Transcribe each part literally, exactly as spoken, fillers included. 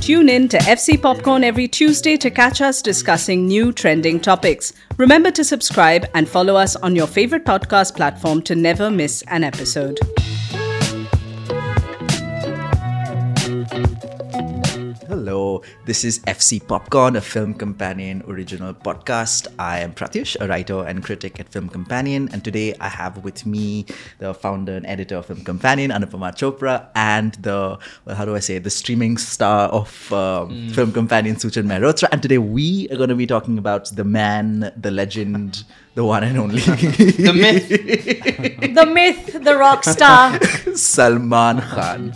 Tune in to F C Popcorn every Tuesday to catch us discussing new trending topics. Remember to subscribe and follow us on your favorite podcast platform to never miss an episode. Hello, this is F C Popcorn, a Film Companion original podcast. I am Prathyush, a writer and critic at Film Companion, and today I have with me the founder and editor of Film Companion, Anupama Chopra, and the, well, how do I say, the streaming star of um, mm. Film Companion, Suchin Mehrotra. And today we are going to be talking about the man, the legend, the one and only. The myth. The myth, the rock star. Salman Khan.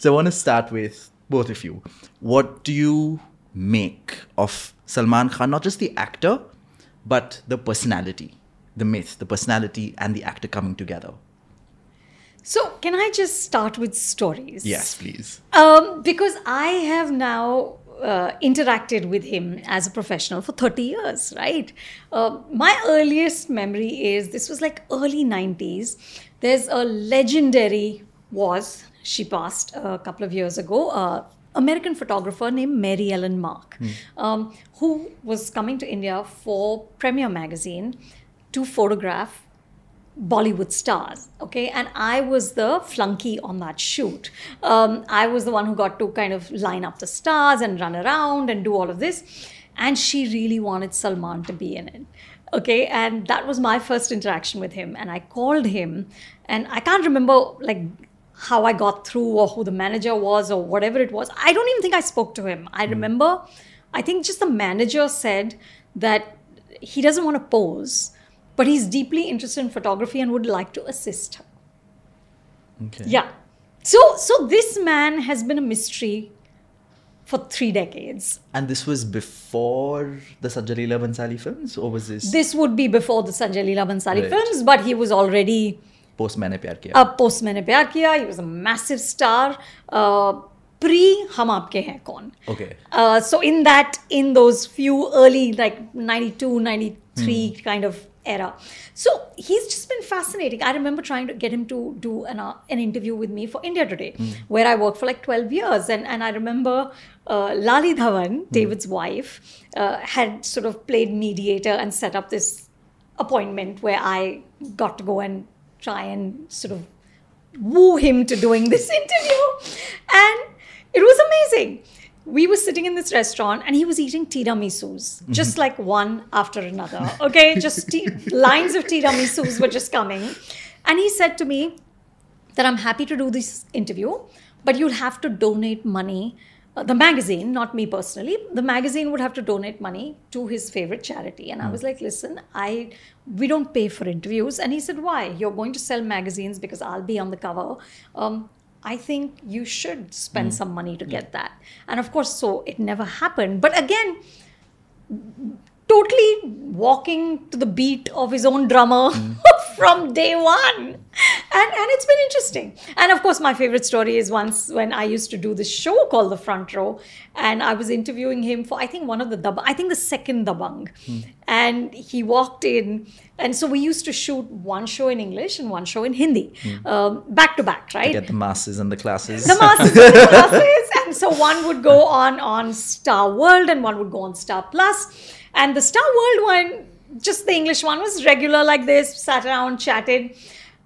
So I want to start with both of you. What do you make of Salman Khan? Not just the actor, but the personality, the myth, the personality and the actor coming together. So can I just start with stories? Yes, please. Um, because I have now uh, interacted with him as a professional for thirty years, right? Uh, my earliest memory is, this was like early nineties. There's a legendary was... She passed a couple of years ago, uh, American photographer named Mary Ellen Mark, mm. um, who was coming to India for Premiere magazine to photograph Bollywood stars, okay? And I was the flunky on that shoot. Um, I was the one who got to kind of line up the stars and run around and do all of this. And she really wanted Salman to be in it. Okay, and that was my first interaction with him. And I called him and I can't remember like how I got through or who the manager was or whatever it was. I don't even think I spoke to him. I mm. remember, I think just the manager said that he doesn't want to pose, but he's deeply interested in photography and would like to assist her. Okay. Yeah. So, so this man has been a mystery for three decades. And this was before the Sanjay Leela Bhansali films, or was this? This would be before the Sanjay Leela Bhansali right. films, but he was already... Post Maine Pyar Kiya. Uh, Post Maine Pyar Kiya. He was a massive star. Uh, pre Hum Aapke Hain Kaun. Okay. Uh, so in that, in those few early like ninety-two, ninety-three hmm. kind of era. So he's just been fascinating. I remember trying to get him to do an, uh, an interview with me for India Today, hmm. where I worked for like twelve years. And, and I remember uh, Lali Dhawan, David's hmm. wife, uh, had sort of played mediator and set up this appointment where I got to go and try and sort of woo him to doing this interview. And it was amazing. We were sitting in this restaurant and he was eating tiramisus, just mm-hmm. like one after another. Okay, just t- lines of tiramisus were just coming. And he said to me that I'm happy to do this interview, but you'll have to donate money. Uh, the magazine, not me personally, the magazine would have to donate money to his favorite charity. And mm. I was like, listen, I we don't pay for interviews. And he said, why? You're going to sell magazines because I'll be on the cover. Um, I think you should spend mm. some money to mm. get that. And of course, so it never happened. But again, totally walking to the beat of his own drummer mm. from day one. And, and it's been interesting. And of course, my favorite story is once when I used to do this show called The Front Row, and I was interviewing him for, I think, one of the Dabangg, I think the second Dabangg. Mm. And he walked in. And so we used to shoot one show in English and one show in Hindi, mm. um, back to back, right? To get the masses and the classes. The masses and the classes. And so one would go on, on Star World and one would go on Star Plus. And the Star World one, just the English one, was regular like this, sat around, chatted.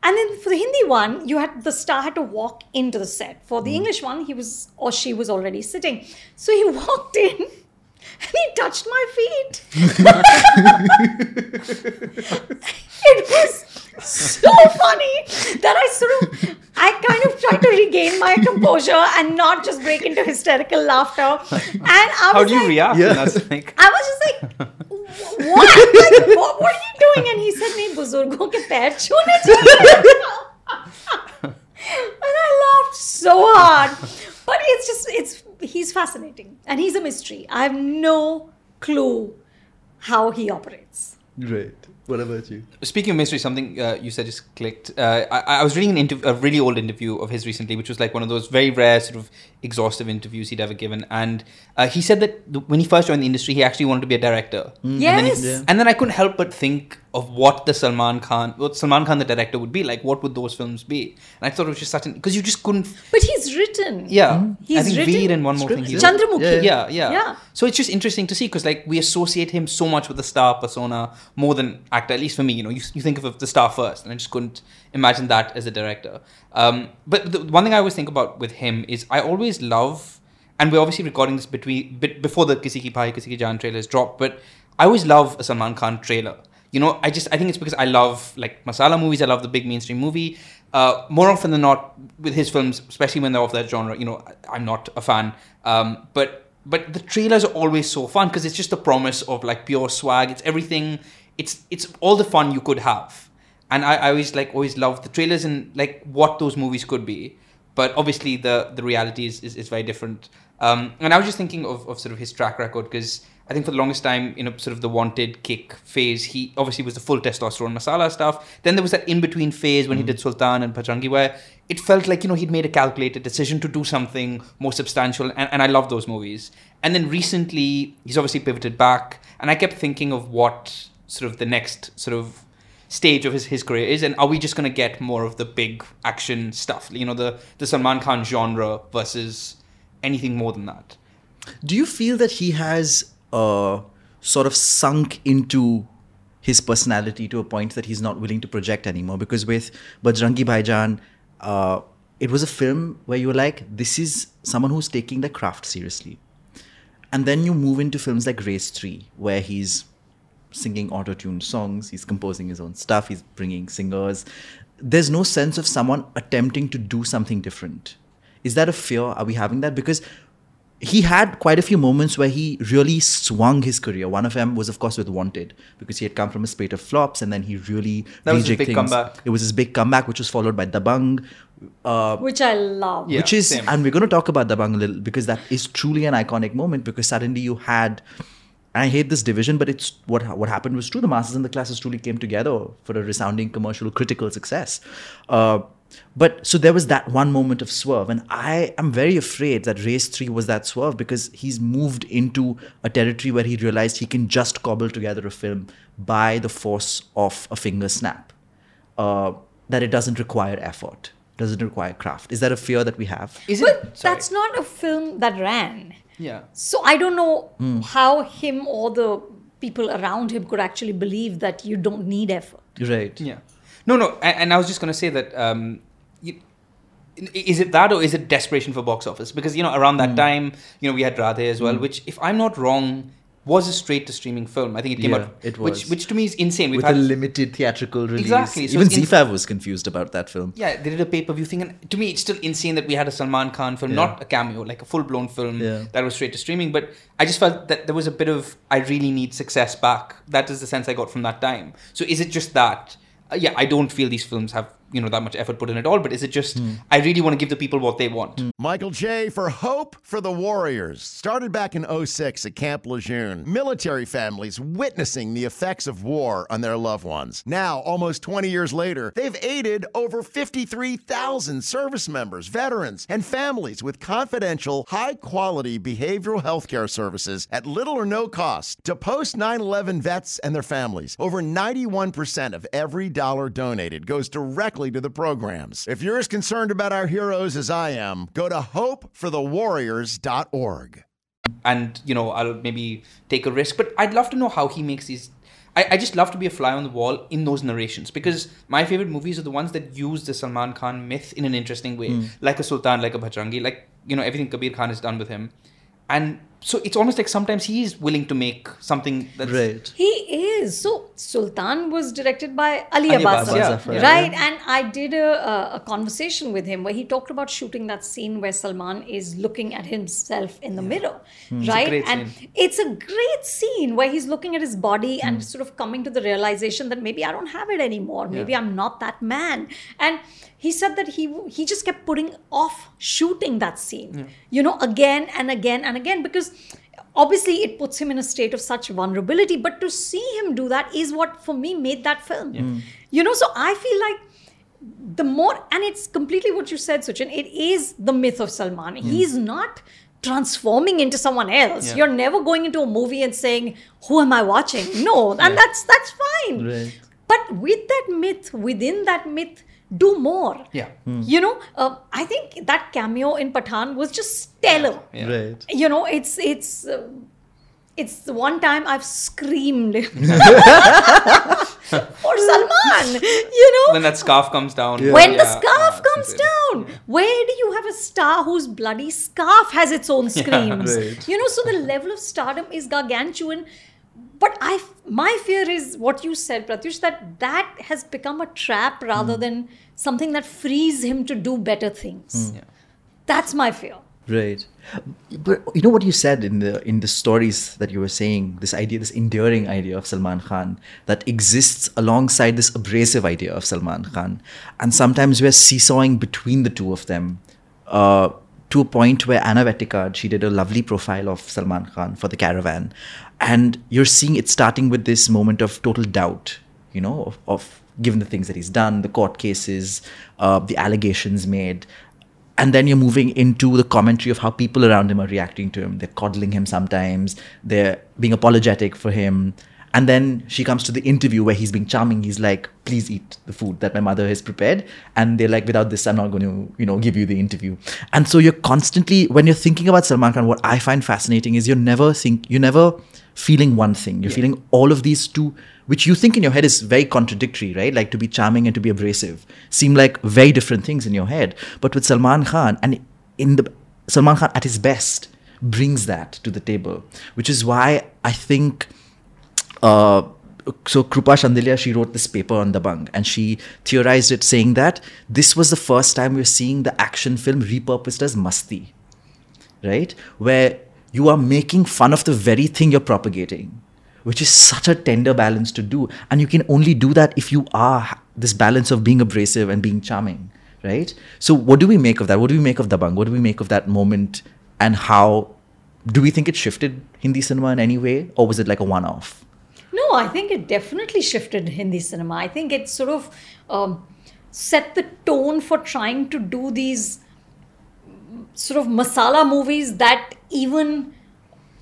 And then for the Hindi one, you had the star had to walk into the set. For the mm. English one, he was or she was already sitting. So he walked in and he touched my feet. It was so funny that I sort of, I kind of tried to regain my composure and not just break into hysterical laughter. And I was How do you like, react? Yeah. I was just like, what? Like, what? What are you doing? And he said, "Nahi, buzurgon ke pair chune chahiye." And I laughed so hard. But it's just, it's he's fascinating. And he's a mystery. I have no clue how he operates. Right. What about you? Speaking of mystery, something uh, you said just clicked. Uh, I, I was reading an interv- a really old interview of his recently, which was like one of those very rare sort of exhaustive interviews he'd ever given. And uh, he said that th- when he first joined the industry, he actually wanted to be a director. Mm. Yes. And then, he, yeah. and then I couldn't help but think of what the Salman Khan, what Salman Khan the director would be like. What would those films be? And I thought it was just such an, because you just couldn't. But he's written. Yeah, mm. he's I think written. Veer and one more thing. Chandramukhi. Yeah yeah. yeah, yeah, yeah. So it's just interesting to see, because like we associate him so much with the star persona more than actor. At least for me, you know, you, you think of the star first, and I just couldn't imagine that as a director. Um, but the one thing I always think about with him is I always love, and we're obviously recording this between bit before the Kisi Ki Bhai Kisi Ka Jaan trailers dropped, but I always love a Salman Khan trailer. You know, I just, I think it's because I love, like, masala movies, I love the big mainstream movie. Uh, more often than not, with his films, especially when they're of that genre, you know, I, I'm not a fan. Um, but but the trailers are always so fun, because it's just the promise of, like, pure swag. It's everything. It's it's all the fun you could have. And I, I always, like, always love the trailers and, like, what those movies could be. But obviously, the, the reality is, is, is very different. Um, and I was just thinking of, of sort of his track record, because I think for the longest time, you know, sort of the Wanted kick phase, he obviously was the full testosterone masala stuff. Then there was that in-between phase when mm. he did Sultan and Bajrangi, where it felt like, you know, he'd made a calculated decision to do something more substantial. And, and I love those movies. And then recently, he's obviously pivoted back. And I kept thinking of what sort of the next sort of stage of his, his career is. And are we just going to get more of the big action stuff? You know, the, the Salman Khan genre versus anything more than that. Do you feel that he has... Uh, sort of sunk into his personality to a point that he's not willing to project anymore? Because with Bajrangi Bhaijaan, uh, it was a film where you were like, this is someone who's taking the craft seriously. And then you move into films like Race three, where he's singing auto-tuned songs, he's composing his own stuff, he's bringing singers. There's no sense of someone attempting to do something different. Is that a fear? Are we having that? Because he had quite a few moments where he really swung his career. One of them was, of course, with Wanted, because he had come from a spate of flops, and then he really that was his big things. comeback. It was his big comeback, which was followed by Dabangg, uh, which I love. Yeah, which is, same. And we're going to talk about Dabangg a little, because that is truly an iconic moment. Because suddenly you had, and I hate this division, but it's what what happened was true. The masses and the classes truly came together for a resounding commercial critical success. Uh, But so there was that one moment of swerve, and I am very afraid that Race three was that swerve, because he's moved into a territory where he realized he can just cobble together a film by the force of a finger snap, uh, that it doesn't require effort, doesn't require craft. Is that a fear that we have? Is but it? That's not a film that ran. Yeah. So I don't know mm. how him or the people around him could actually believe that you don't need effort. Right. Yeah. No, no, and, and I was just going to say that, um, you, is it that or is it desperation for box office? Because, you know, around that mm. time, you know, we had Radhe as well, mm. which, if I'm not wrong, was a straight-to-streaming film. I think it came yeah, out, it was. Which, which to me is insane. We've With had, a limited theatrical release. Exactly. So Even Z F A V was confused about that film. Yeah, they did a pay-per-view thing. And to me, it's still insane that we had a Salman Khan film, yeah. not a cameo, like a full-blown film yeah. that was straight-to-streaming. But I just felt that there was a bit of, I really need success back. That is the sense I got from that time. So is it just that? Uh, yeah, I don't feel these films have, you know, that much effort put in at all. But is it just, mm. I really want to give the people what they want. Mm. Michael J. for Hope for the Warriors. Started back in oh six at Camp Lejeune. Military families witnessing the effects of war on their loved ones. Now, almost twenty years later, they've aided over fifty-three thousand service members, veterans, and families with confidential, high-quality behavioral health care services at little or no cost to post nine eleven vets and their families. Over ninety-one percent of every dollar donated goes directly to the programs. If you're as concerned about our heroes as I am, go to hope for the warriors dot org. And, you know, I'll maybe take a risk, but I'd love to know how he makes these. I, I just love to be a fly on the wall in those narrations, because my favorite movies are the ones that use the Salman Khan myth in an interesting way, mm. like a Sultan, like a Bajrangi, like, you know, everything Kabir Khan has done with him. And so it's almost like sometimes he is willing to make something that's... Right. He is. So Sultan was directed by Ali, Ali Abbas, yeah. right? Yeah. And I did a, a conversation with him where he talked about shooting that scene where Salman is looking at himself in the yeah. mirror, mm. right? It's and scene. It's a great scene where he's looking at his body mm. and sort of coming to the realization that maybe I don't have it anymore. Maybe yeah. I'm not that man. And he said that he he just kept putting off shooting that scene, yeah. you know, again and again and again, because obviously it puts him in a state of such vulnerability, but to see him do that is what for me made that film. Yeah. Mm. You know, so I feel like the more, and it's completely what you said, Suchin, it is the myth of Salman. Mm. He's not transforming into someone else. Yeah. You're never going into a movie and saying, who am I watching? No, and yeah. that's that's fine. Right. But with that myth, within that myth, do more. Yeah. Mm. You know, uh, I think that cameo in Pathaan was just stellar. Yeah. Yeah. Right. You know, it's it's uh, it's the one time I've screamed for Salman. You know, when that scarf comes down. Yeah. When yeah. the scarf yeah. comes down. Yeah. Where do you have a star whose bloody scarf has its own screams? Yeah, right. You know, so the level of stardom is gargantuan. But I, my fear is what you said, Prathyush, that that has become a trap rather mm. than something that frees him to do better things. Mm. Yeah. That's my fear. Right. But you know what you said in the in the stories that you were saying, this idea, this enduring idea of Salman Khan that exists alongside this abrasive idea of Salman Khan. And sometimes we're seesawing between the two of them. Uh, to a point where Anna Vetticad, she did a lovely profile of Salman Khan for the Caravan. And you're seeing it starting with this moment of total doubt, you know, of, of given the things that he's done, the court cases, uh, the allegations made. And then you're moving into the commentary of how people around him are reacting to him. They're coddling him sometimes. They're being apologetic for him. And then she comes to the interview where he's being charming. He's like, please eat the food that my mother has prepared. And they're like, without this, I'm not going to, you know, give you the interview. And so you're constantly, when you're thinking about Salman Khan, what I find fascinating is you're never think, you're never feeling one thing. You're yeah. feeling all of these two, which you think in your head is very contradictory, right? Like to be charming and to be abrasive seem like very different things in your head. But with Salman Khan, and in the Salman Khan at his best brings that to the table, which is why I think... Uh, so Krupa Shandilya, she wrote this paper on Dabangg and she theorized it saying that this was the first time we're seeing the action film repurposed as masti, right? Where you are making fun of the very thing you're propagating, which is such a tender balance to do. And you can only do that if you are this balance of being abrasive and being charming, right? So what do we make of that? What do we make of Dabangg? What do we make of that moment? And how, do we think it shifted Hindi cinema in any way? Or was it like a one-off? No, I think it definitely shifted Hindi cinema. I think it sort of um, set the tone for trying to do these sort of masala movies that even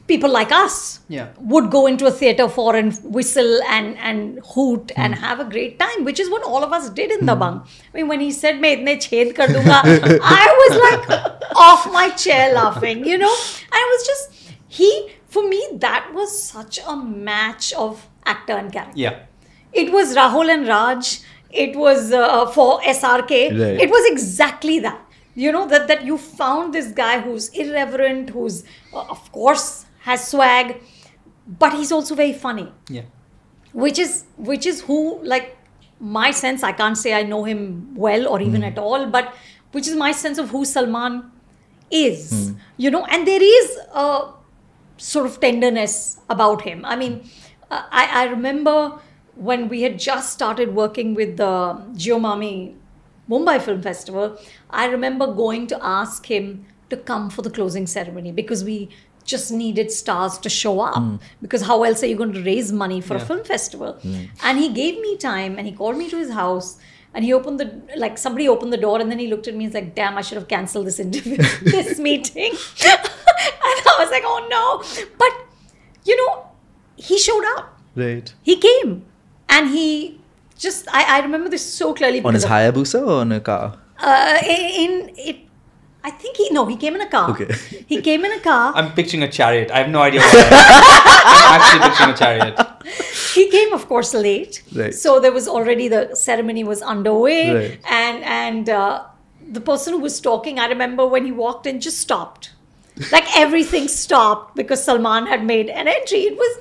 people like us yeah. would go into a theatre for and whistle and, and hoot mm. and have a great time, which is what all of us did in mm. Dabangg. I mean, when he said, "Main itne chhed kar dunga," I was like off my chair laughing, you know? And it was just, he... For me, that was such a match of actor and character. Yeah. It was Rahul and Raj. It was uh, for S R K. Right. It was exactly that. You know, that, that you found this guy who's irreverent, who's, uh, of course, has swag, but he's also very funny. Yeah. Which is, which is who, like, my sense, I can't say I know him well or even mm. at all, but which is my sense of who Salman is. Mm. You know, and there is... Uh, sort of tenderness about him. I mean, uh, I, I remember when we had just started working with the Jiyomami Mumbai Film Festival, I remember going to ask him to come for the closing ceremony because we just needed stars to show up mm. because how else are you going to raise money for yeah. a film festival? Mm. And he gave me time and he called me to his house and he opened the, like somebody opened the door and then he looked at me and was like, damn, I should have cancelled this interview, this meeting. And I was like, oh no. But, you know, he showed up. Right. He came. And he just, I, I remember this so clearly. On his Hayabusa or on a car? Uh, in, it, I think he, no, he came in a car. Okay. He came in a car. I'm picturing a chariot. I have no idea what I am. I'm actually picturing a chariot. He came, of course, late. Right. So there was already, the ceremony was underway. Right. And, and uh, the person who was talking, I remember when he walked in, just stopped. Like everything stopped because Salman had made an entry. It was,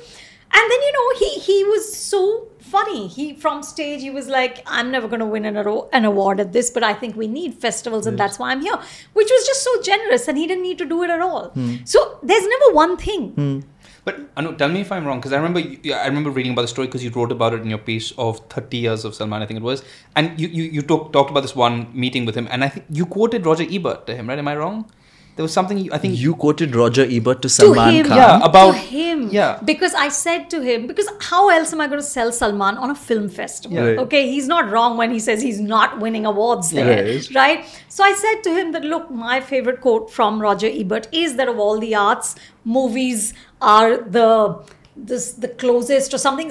and then, you know, he he was so funny. He, from stage, he was like, I'm never going to win an, an award at this, but I think we need festivals and yes. that's why I'm here. Which was just so generous and he didn't need to do it at all. Hmm. So there's never one thing. Hmm. But Anu, tell me if I'm wrong, because I remember you, I remember reading about the story because you wrote about it in your piece of thirty years of Salman, I think it was. And you, you, you talk, talked about this one meeting with him and I think you quoted Roger Ebert to him, right? Am I wrong? There was something you, I think you quoted Roger Ebert to Salman to him, Khan. Yeah, about to him. Yeah, because I said to him, because how else am I going to sell Salman on a film festival? Yeah. Right. Okay, he's not wrong when he says he's not winning awards there, yeah, right. right? So I said to him that look, my favorite quote from Roger Ebert is that of all the arts, movies are the this the closest or something.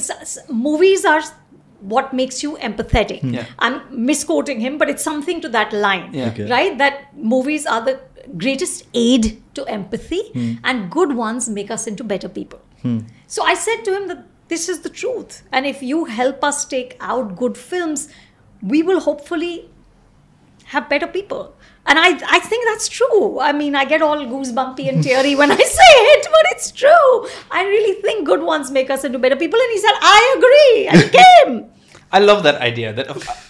Movies are what makes you empathetic. Yeah. I'm misquoting him, but it's something to that line, yeah. okay. right? That movies are the greatest aid to empathy, hmm. and good ones make us into better people. Hmm. So I said to him that this is the truth, and if you help us take out good films, we will hopefully have better people. And I, I think that's true. I mean, I get all goosebumpy and teary when I say it, but it's true. I really think good ones make us into better people. And he said, I agree. And he came. I love that idea. That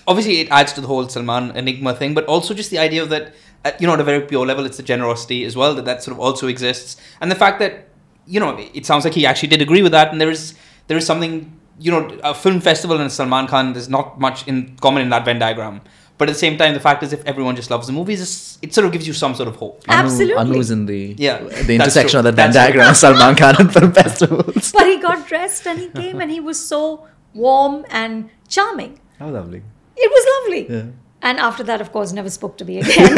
obviously it adds to the whole Salman enigma thing, but also just the idea of that, you know, at a very pure level, it's the generosity as well, that that sort of also exists. And the fact that, you know, it sounds like he actually did agree with that. And there is there is something, you know, a film festival and Salman Khan, there's not much in common in that Venn diagram. But at the same time, the fact is, if everyone just loves the movies, it sort of gives you some sort of hope. Absolutely. Anu, Anu's in the, yeah, the intersection of the Venn diagram, Salman Khan and film festivals. But he got dressed and he came and he was so warm and charming. How lovely. It was lovely. Yeah. And after that, of course, never spoke to me again.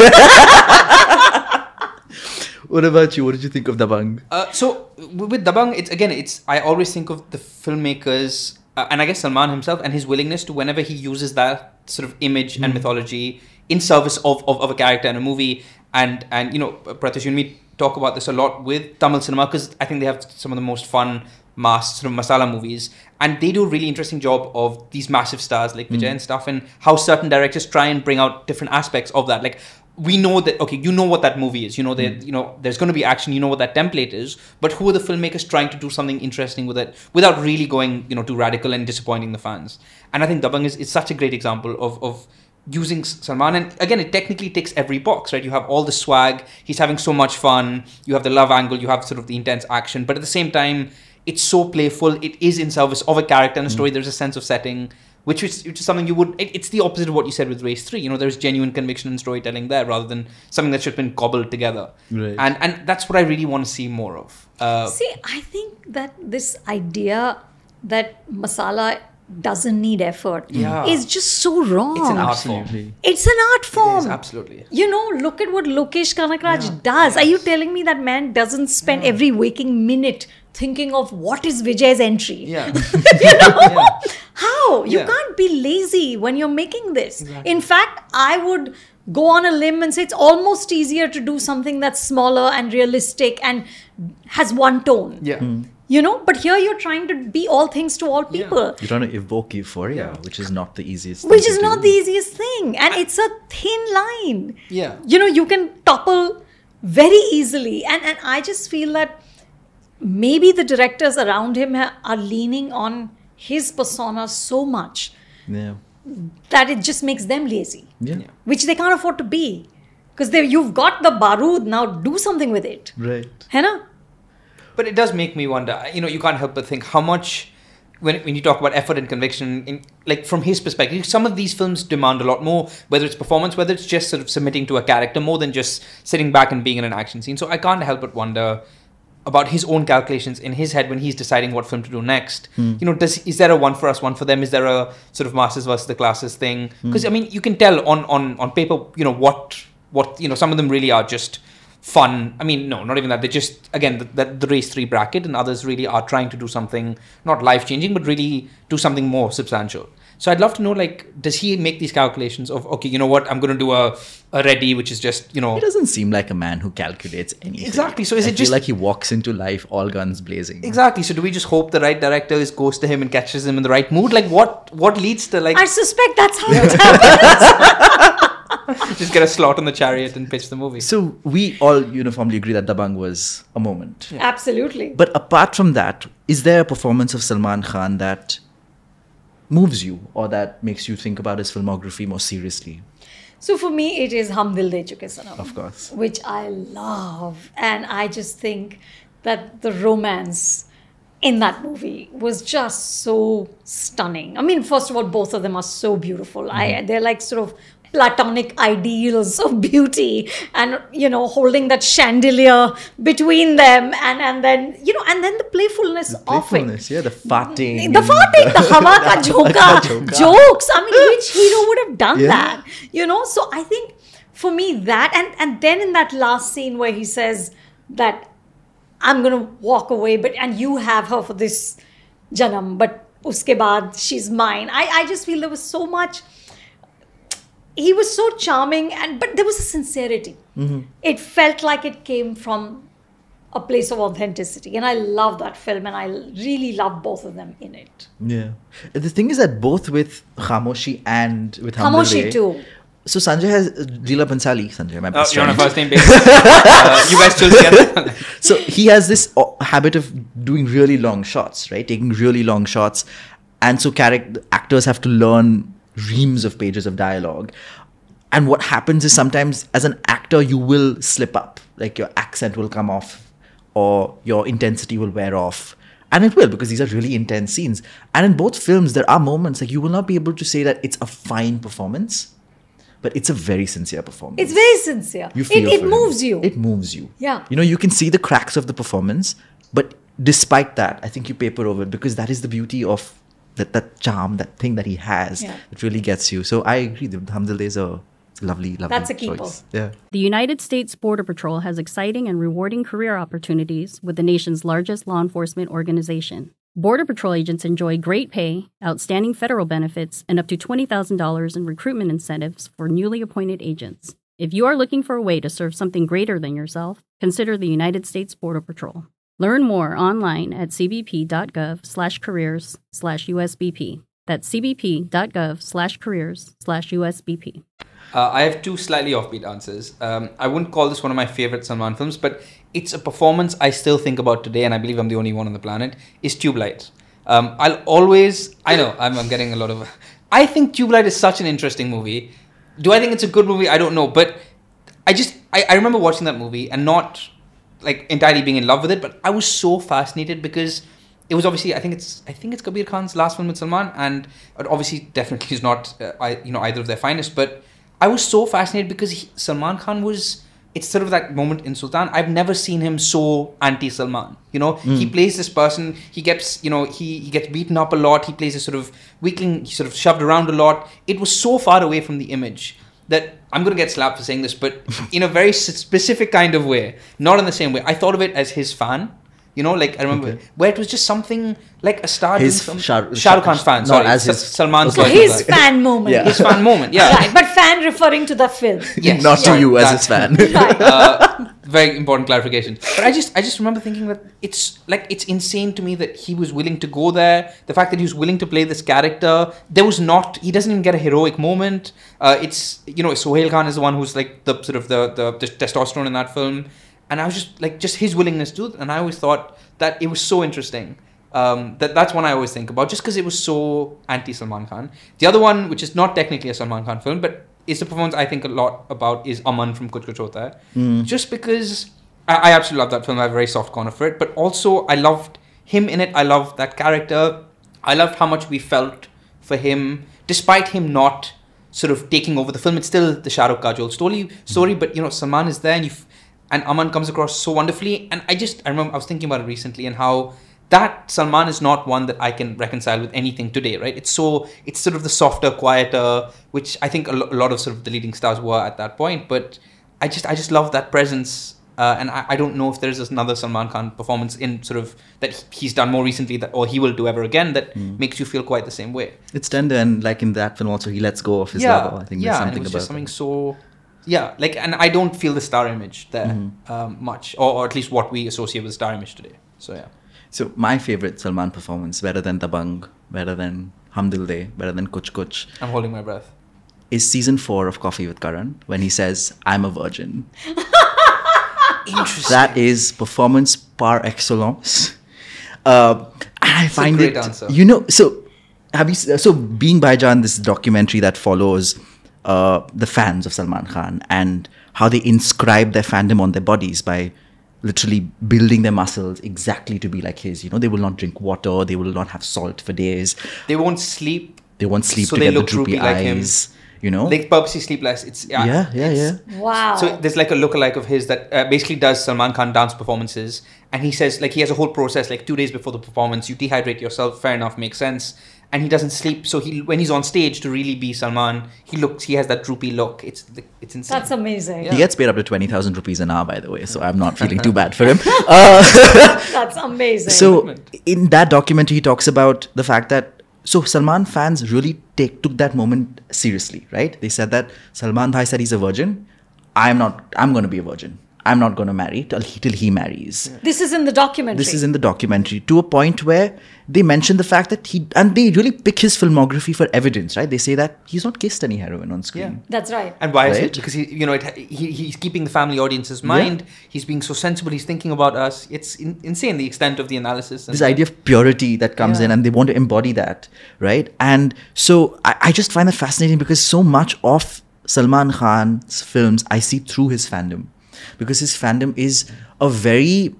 What about you? What did you think of Dabangg? Uh, so with Dabangg, it's again, it's I always think of the filmmakers uh, and I guess Salman himself and his willingness to whenever he uses that sort of image mm. and mythology in service of, of, of a character in a movie. And, and you know, Prathyush, you and me talk about this a lot with Tamil cinema because I think they have some of the most fun mass sort of masala movies. And they do a really interesting job of these massive stars like Vijay mm. and stuff and how certain directors try and bring out different aspects of that. Like, we know that, okay, you know what that movie is. You know, that, mm. you know there's going to be action. You know what that template is. But who are the filmmakers trying to do something interesting with it without really going, you know, too radical and disappointing the fans? And I think Dabangg is, is such a great example of of using Salman. And again, it technically ticks every box, right? You have all the swag. He's having so much fun. You have the love angle. You have sort of the intense action. But at the same time, it's so playful. It is in service of a character and a story. Mm. There's a sense of setting, which is, which is something you would... It, it's the opposite of what you said with Race three. You know, there's genuine conviction and storytelling there rather than something that should have been cobbled together. Right. And and that's what I really want to see more of. Uh, see, I think that this idea that masala doesn't need effort yeah. is just so wrong. It's an art absolutely. form. It's an art form. It is, absolutely. You know, look at what Lokesh Kanagaraj yeah. does. Yes. Are you telling me that man doesn't spend yeah. every waking minute thinking of what is Vijay's entry? Yeah. You know? Yeah. How? You yeah. can't be lazy when you're making this. Exactly. In fact, I would go on a limb and say it's almost easier to do something that's smaller and realistic and has one tone. Yeah. Mm. You know, but here you're trying to be all things to all people. Yeah. You're trying to evoke euphoria, which is not the easiest thing. Which is not the easiest thing. And it's a thin line. Yeah. You know, you can topple very easily. And, and I just feel that maybe the directors around him ha- are leaning on his persona so much yeah. that it just makes them lazy. Yeah. Yeah. Which they can't afford to be. Because you've got the barood, now do something with it. Right. Hai na? But it does make me wonder, you know, you can't help but think how much, when when you talk about effort and conviction, in, like from his perspective, some of these films demand a lot more, whether it's performance, whether it's just sort of submitting to a character more than just sitting back and being in an action scene. So I can't help but wonder about his own calculations in his head when he's deciding what film to do next. Mm. You know, does is there a one for us, one for them? Is there a sort of masters versus the classes thing? Because, mm. I mean, you can tell on, on, on paper, you know, what what, you know, some of them really are just... fun. I mean, no, not even that. They just, again, the, the, the Race three bracket and others really are trying to do something, not life-changing, but really do something more substantial. So I'd love to know, like, does he make these calculations of, okay, you know what, I'm going to do a, a ready, which is just, you know... He doesn't seem like a man who calculates anything. Exactly. So is I it just... I feel like he walks into life, all guns blazing. Exactly. So do we just hope the right director is goes to him and catches him in the right mood? Like, what, what leads to, like... I suspect that's how it happens. Just get a slot on the chariot and pitch the movie. So we all uniformly agree that Dabangg was a moment. Yeah. Absolutely. But apart from that, is there a performance of Salman Khan that moves you or that makes you think about his filmography more seriously? So for me, it is Hum Dil De Chuke Sanam. Of course. Which I love. And I just think that the romance in that movie was just so stunning. I mean, first of all, both of them are so beautiful. Mm. I, they're like sort of platonic ideals of beauty and, you know, holding that chandelier between them, and, and then, you know, and then the playfulness, the playfulness of it. Yeah, the farting. The farting, the, the hawa ka jhoka, jokes. I mean, which hero would have done yeah. that? You know, so I think for me that, and, and then in that last scene where he says that I'm going to walk away, but, and you have her for this janam, but uske baad she's mine. I, I just feel there was so much. He was so charming, and but there was a sincerity. Mm-hmm. It felt like it came from a place of authenticity, and I love that film, and I really love both of them in it. Yeah, the thing is that both with Khamoshi and with Khamoshi Re, too. So Sanjay has Leela Bhansali. Sanjay, my best oh, friend. You're on a first name basis. uh, you guys still together. So he has this habit of doing really long shots, right? Taking really long shots, and so character actors have to learn reams of pages of dialogue, and what happens is sometimes as an actor you will slip up, like your accent will come off or your intensity will wear off, and it will, because these are really intense scenes. And in both films there are moments like you will not be able to say that it's a fine performance, but it's a very sincere performance. It's very sincere. You feel it, it moves you. It moves you. Yeah. You know, you can see the cracks of the performance, but despite that I think you paper over it, because that is the beauty of That, that charm, that thing that he has, yeah. it really gets you. So I agree, Alhamdulillah is a lovely, lovely That's a keeper. Yeah. The United States Border Patrol has exciting and rewarding career opportunities with the nation's largest law enforcement organization. Border Patrol agents enjoy great pay, outstanding federal benefits, and up to twenty thousand dollars in recruitment incentives for newly appointed agents. If you are looking for a way to serve something greater than yourself, consider the United States Border Patrol. Learn more online at cbp.gov slash careers slash USBP. That's cbp.gov slash careers slash USBP. Uh, I have two slightly offbeat answers. Um, I wouldn't call this one of my favorite Salman films, but it's a performance I still think about today, and I believe I'm the only one on the planet, is Tube Light. Um, I'll always... I know, I'm, I'm getting a lot of... I think Tube Light is such an interesting movie. Do I think it's a good movie? I don't know, but I just... I, I remember watching that movie and not... like entirely being in love with it, but I was so fascinated because it was obviously, I think it's I think it's Kabir Khan's last film with Salman, and obviously definitely is not uh, I, you know either of their finest, but I was so fascinated because he, Salman Khan was, it's sort of that moment in Sultan, I've never seen him so anti-Salman, you know, mm. he plays this person, he gets, you know, he, he gets beaten up a lot, he plays this sort of weakling, he's sort of shoved around a lot. It was so far away from the image that I'm going to get slapped for saying this, but in a very specific kind of way, not in the same way. I thought of it as his fan, you know, like I remember okay. where it was just something like a star. His Shah Shah Shah Rukh Khan's fan, sorry. As his, Salman's okay. his fan moment. Yeah. His fan moment, yeah. Right, but fan referring to the film. Yes. Not yeah. to you as his fan. Right. Uh, very important clarification. But I just I just remember thinking that it's like it's insane to me that he was willing to go there. The fact that he was willing to play this character. There was not, he doesn't even get a heroic moment. Uh, it's, you know, Sohail Khan is the one who's like the sort of the, the, the testosterone in that film. And I was just like, just his willingness to, and I always thought that it was so interesting. Um, that that's one I always think about, just because it was so anti-Salman Khan. The other one, which is not technically a Salman Khan film, but it's the performance I think a lot about, is Aman from Kuch Kuch Hota Hai. Mm. Just because I, I absolutely love that film. I have a very soft corner for it. But also, I loved him in it. I loved that character. I loved how much we felt for him, despite him not sort of taking over the film. It's still the Shah Rukh Kajol story, story, but you know, Salman is there, and you f- and Aman comes across so wonderfully. And I just, I remember I was thinking about it recently, and how that Salman is not one that I can reconcile with anything today, right? It's so, it's sort of the softer, quieter, which I think a, lo- a lot of sort of the leading stars were at that point. But I just, I just love that presence. Uh, and I, I don't know if there's another Salman Khan performance in sort of that he's done more recently that, or he will do ever again, that mm. makes you feel quite the same way. It's tender, and like in that film also, he lets go of his yeah, level. I think yeah, there's something and it was about just something that. so... Yeah, like, and I don't feel the star image there mm-hmm. um, much, or, or at least what we associate with star image today. So, yeah. So, my favorite Salman performance, better than Dabangg, better than Hamdilde, better than Kuch Kuch. I'm holding my breath. Is season four of Coffee with Karan, when he says, I'm a virgin. Interesting. That is performance par excellence. Uh, I find it's a great it, answer. You know, so, have you, so Being Bhaijaan, this documentary that follows Uh, the fans of Salman Khan and how they inscribe their fandom on their bodies by literally building their muscles exactly to be like his. You know, they will not drink water. They will not have salt for days. They won't sleep. They won't sleep so to get the droopy eyes. Like him. you know, like purposely sleepless. It's yeah, yeah, yeah. It's, yeah. Wow. So there's like a lookalike of his that uh, basically does Salman Khan dance performances, and he says like he has a whole process. Like two days before the performance, you dehydrate yourself. Fair enough, makes sense. And he doesn't sleep, so he when he's on stage to really be Salman, he looks. He has that droopy look. It's it's insane. That's amazing. Yeah. He gets paid up to twenty thousand rupees an hour, by the way. So I'm not feeling too bad for him. Uh, That's amazing. So in that documentary, he talks about the fact that so Salman fans really take took that moment seriously, right? They said that Salman Bhai said he's a virgin. I'm not. I'm going to be a virgin. I'm not going to marry till he, till he marries. Yeah. This is in the documentary. This is in the documentary to a point where they mention the fact that he, and they really pick his filmography for evidence, right? They say that he's not kissed any heroin on screen. Yeah. That's right. And why right? is it? Because he, you know, it, he, he's keeping the family audience's mind. Yeah. He's being so sensible. He's thinking about us. It's in, insane the extent of the analysis. And this idea of purity that comes yeah. in, and they want to embody that, right? And so I, I just find that fascinating because so much of Salman Khan's films I see through his fandom. Because his fandom is a very,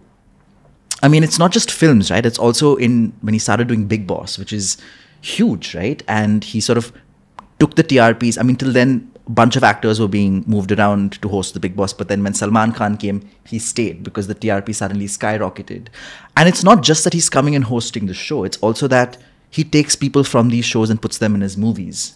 I mean, it's not just films, right? It's also in, when he started doing Big Boss, which is huge, right? And he sort of took the T R Ps. I mean, till then, a bunch of actors were being moved around to host the Big Boss. But then when Salman Khan came, he stayed because the T R P suddenly skyrocketed. And it's not just that he's coming and hosting the show. It's also that he takes people from these shows and puts them in his movies.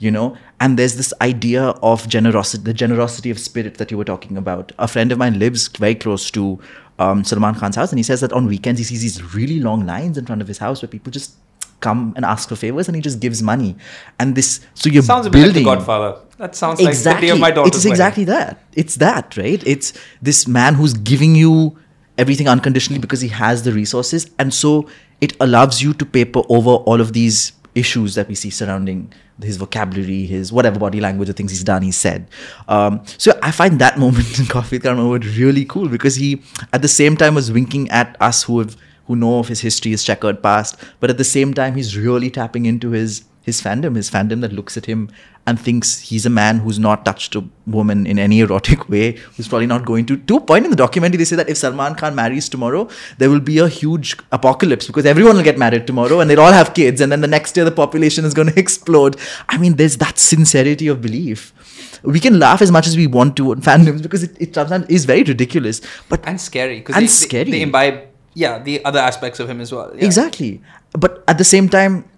You know, and there's this idea of generosity, the generosity of spirit that you were talking about. A friend of mine lives very close to um, Salman Khan's house, and he says that on weekends he sees these really long lines in front of his house where people just come and ask for favors, and he just gives money. And this, so you're sounds building. Sounds a bit like The Godfather. That sounds exactly, like the day of my daughter's It's exactly wedding. that. It's that, right? It's this man who's giving you everything unconditionally because he has the resources, and so it allows you to paper over all of these issues that we see surrounding his vocabulary, his whatever body language, the things he's done, he said. Um, so I find that moment in Coffee with Karan really cool because he, at the same time, was winking at us who have, who know of his history, his checkered past, but at the same time, he's really tapping into his his fandom, his fandom that looks at him and thinks he's a man who's not touched a woman in any erotic way, who's probably not going to. To a point in the documentary, they say that if Salman Khan marries tomorrow, there will be a huge apocalypse because everyone will get married tomorrow and they'll all have kids, and then the next year the population is going to explode. I mean, there's that sincerity of belief. We can laugh as much as we want to on fandoms because it, it sometimes is very ridiculous. But and scary. And they, scary. They, they imbibe, yeah, the other aspects of him as well. Yeah. Exactly. But at the same time,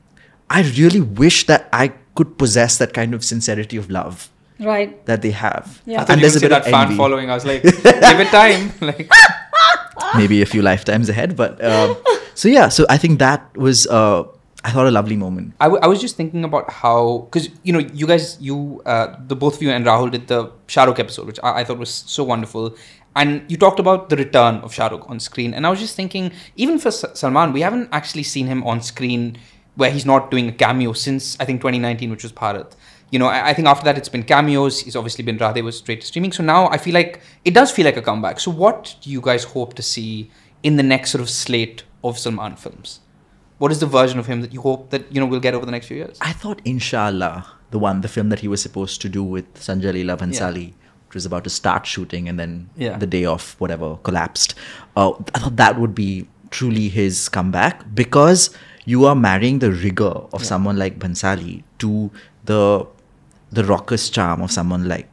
I really wish that I could possess that kind of sincerity of love, right? That they have. Yeah. I thought and you there's a bit that of fan following. I was like, give it time, like maybe a few lifetimes ahead. But um, so yeah, so I think that was uh, I thought a lovely moment. I, w I was just thinking about how, because you know, you guys, you uh, the both of you and Rahul did the Shah Rukh episode, which I, I thought was so wonderful. And you talked about the return of Shah Rukh on screen, and I was just thinking, even for S Salman, we haven't actually seen him on screen where he's not doing a cameo since, I think, twenty nineteen, which was Bharat. You know, I, I think after that, it's been cameos. He's obviously been Radhe was straight to streaming. So now I feel like it does feel like a comeback. So what do you guys hope to see in the next sort of slate of Salman films? What is the version of him that you hope that, you know, we'll get over the next few years? I thought Inshallah, the one, the film that he was supposed to do with Sanjay Leela Bhansali, yeah. which was about to start shooting and then yeah. the day of whatever collapsed. Uh, I thought that would be truly his comeback because you are marrying the rigor of yeah. someone like Bhansali to the the raucous charm of someone like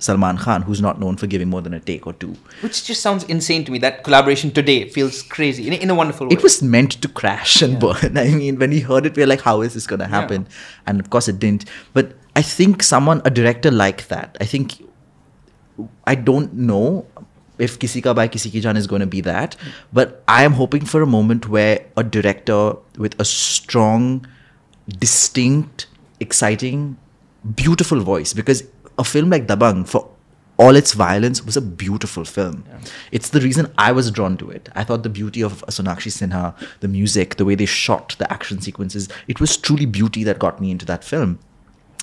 Salman Khan, who's not known for giving more than a take or two. Which just sounds insane to me. That collaboration today feels crazy in, in a wonderful way. It was meant to crash and yeah. burn. I mean, when we heard it, we were like, how is this going to happen? Yeah. And of course it didn't. But I think someone, a director like that, I think, I don't know if Kisi Ka Bhai Kisi Ka Jaan is going to be that. But I am hoping for a moment where a director with a strong, distinct, exciting, beautiful voice. Because a film like Dabangg, for all its violence, was a beautiful film. Yeah. It's the reason I was drawn to it. I thought the beauty of Sonakshi Sinha, the music, the way they shot the action sequences, it was truly beauty that got me into that film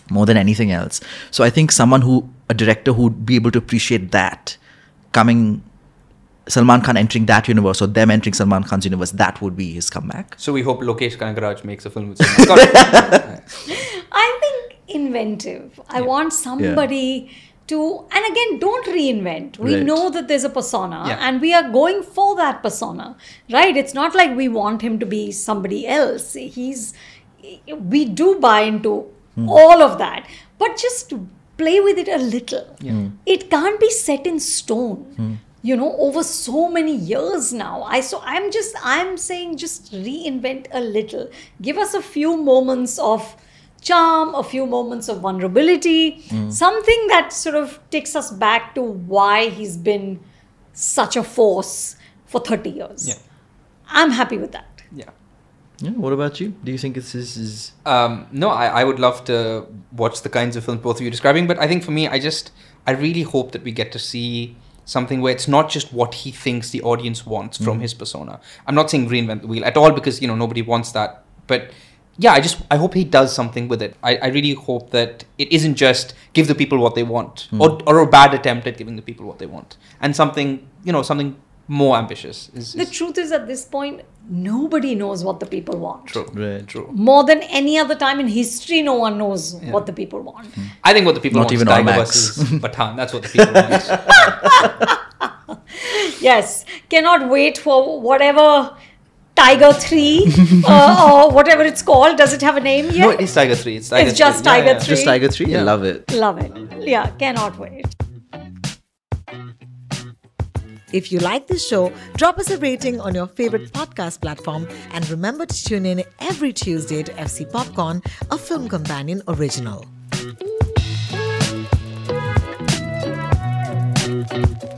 more than anything else. So I think someone who, a director who would be able to appreciate that, coming, Salman Khan entering that universe or them entering Salman Khan's universe, that would be his comeback. So we hope Lokesh Kanagaraj makes a film with Salman Khan. I think inventive. I yeah. want somebody yeah. to, and again, don't reinvent. We right. know that there's a persona yeah. and we are going for that persona, right? It's not like we want him to be somebody else. He's, we do buy into mm. all of that. but just play with it a little. Yeah. Mm. It can't be set in stone, mm. you know, over so many years now. I so I'm just, I'm saying just reinvent a little. Give us a few moments of charm, a few moments of vulnerability, mm. something that sort of takes us back to why he's been such a force for thirty years. Yeah. I'm happy with that. Yeah. Yeah, what about you? Do you think this is... Um, no, I, I would love to watch the kinds of films both of you are describing. But I think for me, I just... I really hope that we get to see something where it's not just what he thinks the audience wants mm. from his persona. I'm not saying reinvent the wheel at all because, you know, nobody wants that. But yeah, I just... I hope he does something with it. I, I really hope that it isn't just give the people what they want mm. or, or a bad attempt at giving the people what they want. And something, you know, something... more ambitious. Is, the is truth is, at this point, nobody knows what the people want. True, right, true. More than any other time in history, no one knows yeah. what the people want. Hmm. I think what the people Not want even is Tiger versus Pathaan. That's what the people want. Yes, cannot wait for whatever Tiger Three uh, or whatever it's called. Does it have a name yet? No, it's Tiger Three. It's, Tiger it's three. just Tiger yeah, yeah. Three. Just Tiger Three. Yeah. Love it. Love it. Yeah, cannot wait. If you like this show, drop us a rating on your favorite podcast platform and remember to tune in every Tuesday to F C Popcorn, a Film Companion original.